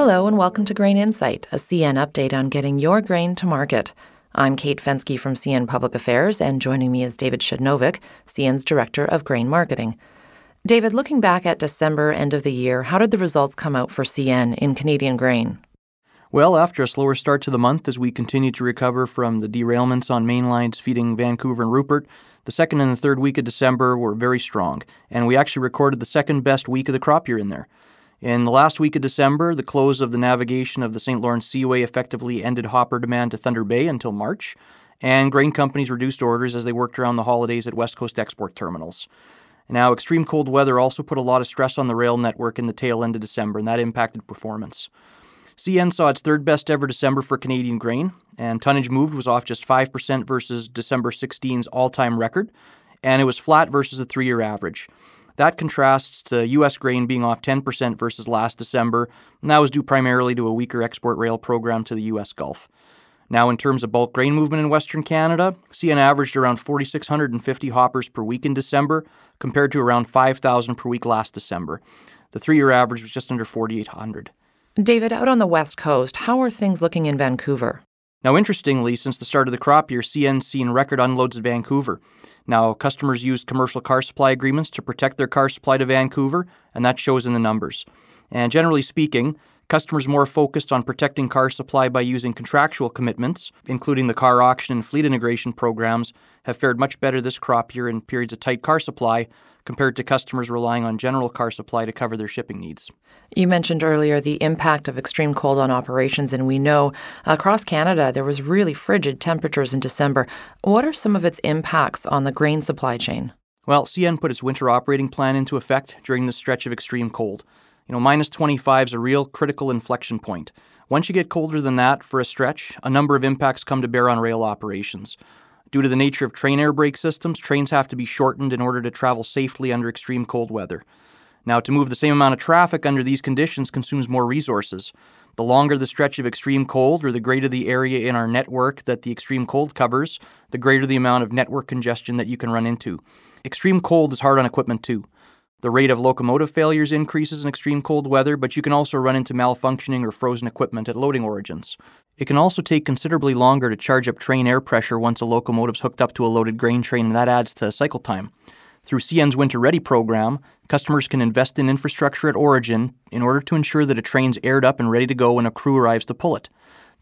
Hello and welcome to Grain Insight, a CN update on getting your grain to market. I'm Kate Fenske from CN Public Affairs, and joining me is David Shednovic, CN's Director of Grain Marketing. David, looking back at December, end of the year, how did the results come out for CN in Canadian grain? Well, after a slower start to the month as we continued to recover from the derailments on main lines feeding Vancouver and Rupert, the second and the third week of December were very strong, and we actually recorded the second best week of the crop year in there. In the last week of December, the close of the navigation of the St. Lawrence Seaway effectively ended hopper demand to Thunder Bay until March, and grain companies reduced orders as they worked around the holidays at West Coast export terminals. Now, extreme cold weather also put a lot of stress on the rail network in the tail end of December, and that impacted performance. CN saw its third best ever December for Canadian grain, and tonnage moved was off just 5% versus December 16's all-time record, and it was flat versus the three-year average. That contrasts to U.S. grain being off 10% versus last December, and that was due primarily to a weaker export rail program to the U.S. Gulf. Now, in terms of bulk grain movement in Western Canada, CN averaged around 4,650 hoppers per week in December, compared to around 5,000 per week last December. The three-year average was just under 4,800. David, out on the West Coast, how are things looking in Vancouver? Now, interestingly, since the start of the crop year, CN's seen record unloads at Vancouver. Now, customers used commercial car supply agreements to protect their car supply to Vancouver, and that shows in the numbers. And generally speaking, customers more focused on protecting car supply by using contractual commitments, including the car auction and fleet integration programs, have fared much better this crop year in periods of tight car supply compared to customers relying on general car supply to cover their shipping needs. You mentioned earlier the impact of extreme cold on operations, and we know across Canada there was really frigid temperatures in December. What are some of its impacts on the grain supply chain? Well, CN put its winter operating plan into effect during this stretch of extreme cold. Minus 25 is a real critical inflection point. Once you get colder than that for a stretch, a number of impacts come to bear on rail operations. Due to the nature of train air brake systems, trains have to be shortened in order to travel safely under extreme cold weather. Now, to move the same amount of traffic under these conditions consumes more resources. The longer the stretch of extreme cold or the greater the area in our network that the extreme cold covers, the greater the amount of network congestion that you can run into. Extreme cold is hard on equipment too. The rate of locomotive failures increases in extreme cold weather, but you can also run into malfunctioning or frozen equipment at loading origins. It can also take considerably longer to charge up train air pressure once a locomotive's hooked up to a loaded grain train, and that adds to cycle time. Through CN's Winter Ready program, customers can invest in infrastructure at origin in order to ensure that a train's aired up and ready to go when a crew arrives to pull it.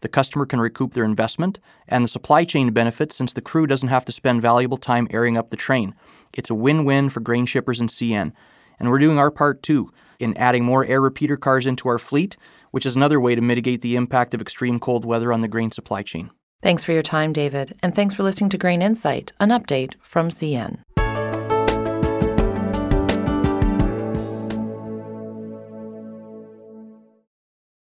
The customer can recoup their investment, and the supply chain benefits since the crew doesn't have to spend valuable time airing up the train. It's a win-win for grain shippers and CN. And we're doing our part, too, in adding more air repeater cars into our fleet, which is another way to mitigate the impact of extreme cold weather on the grain supply chain. Thanks for your time, David, and thanks for listening to Grain Insight, an update from CN.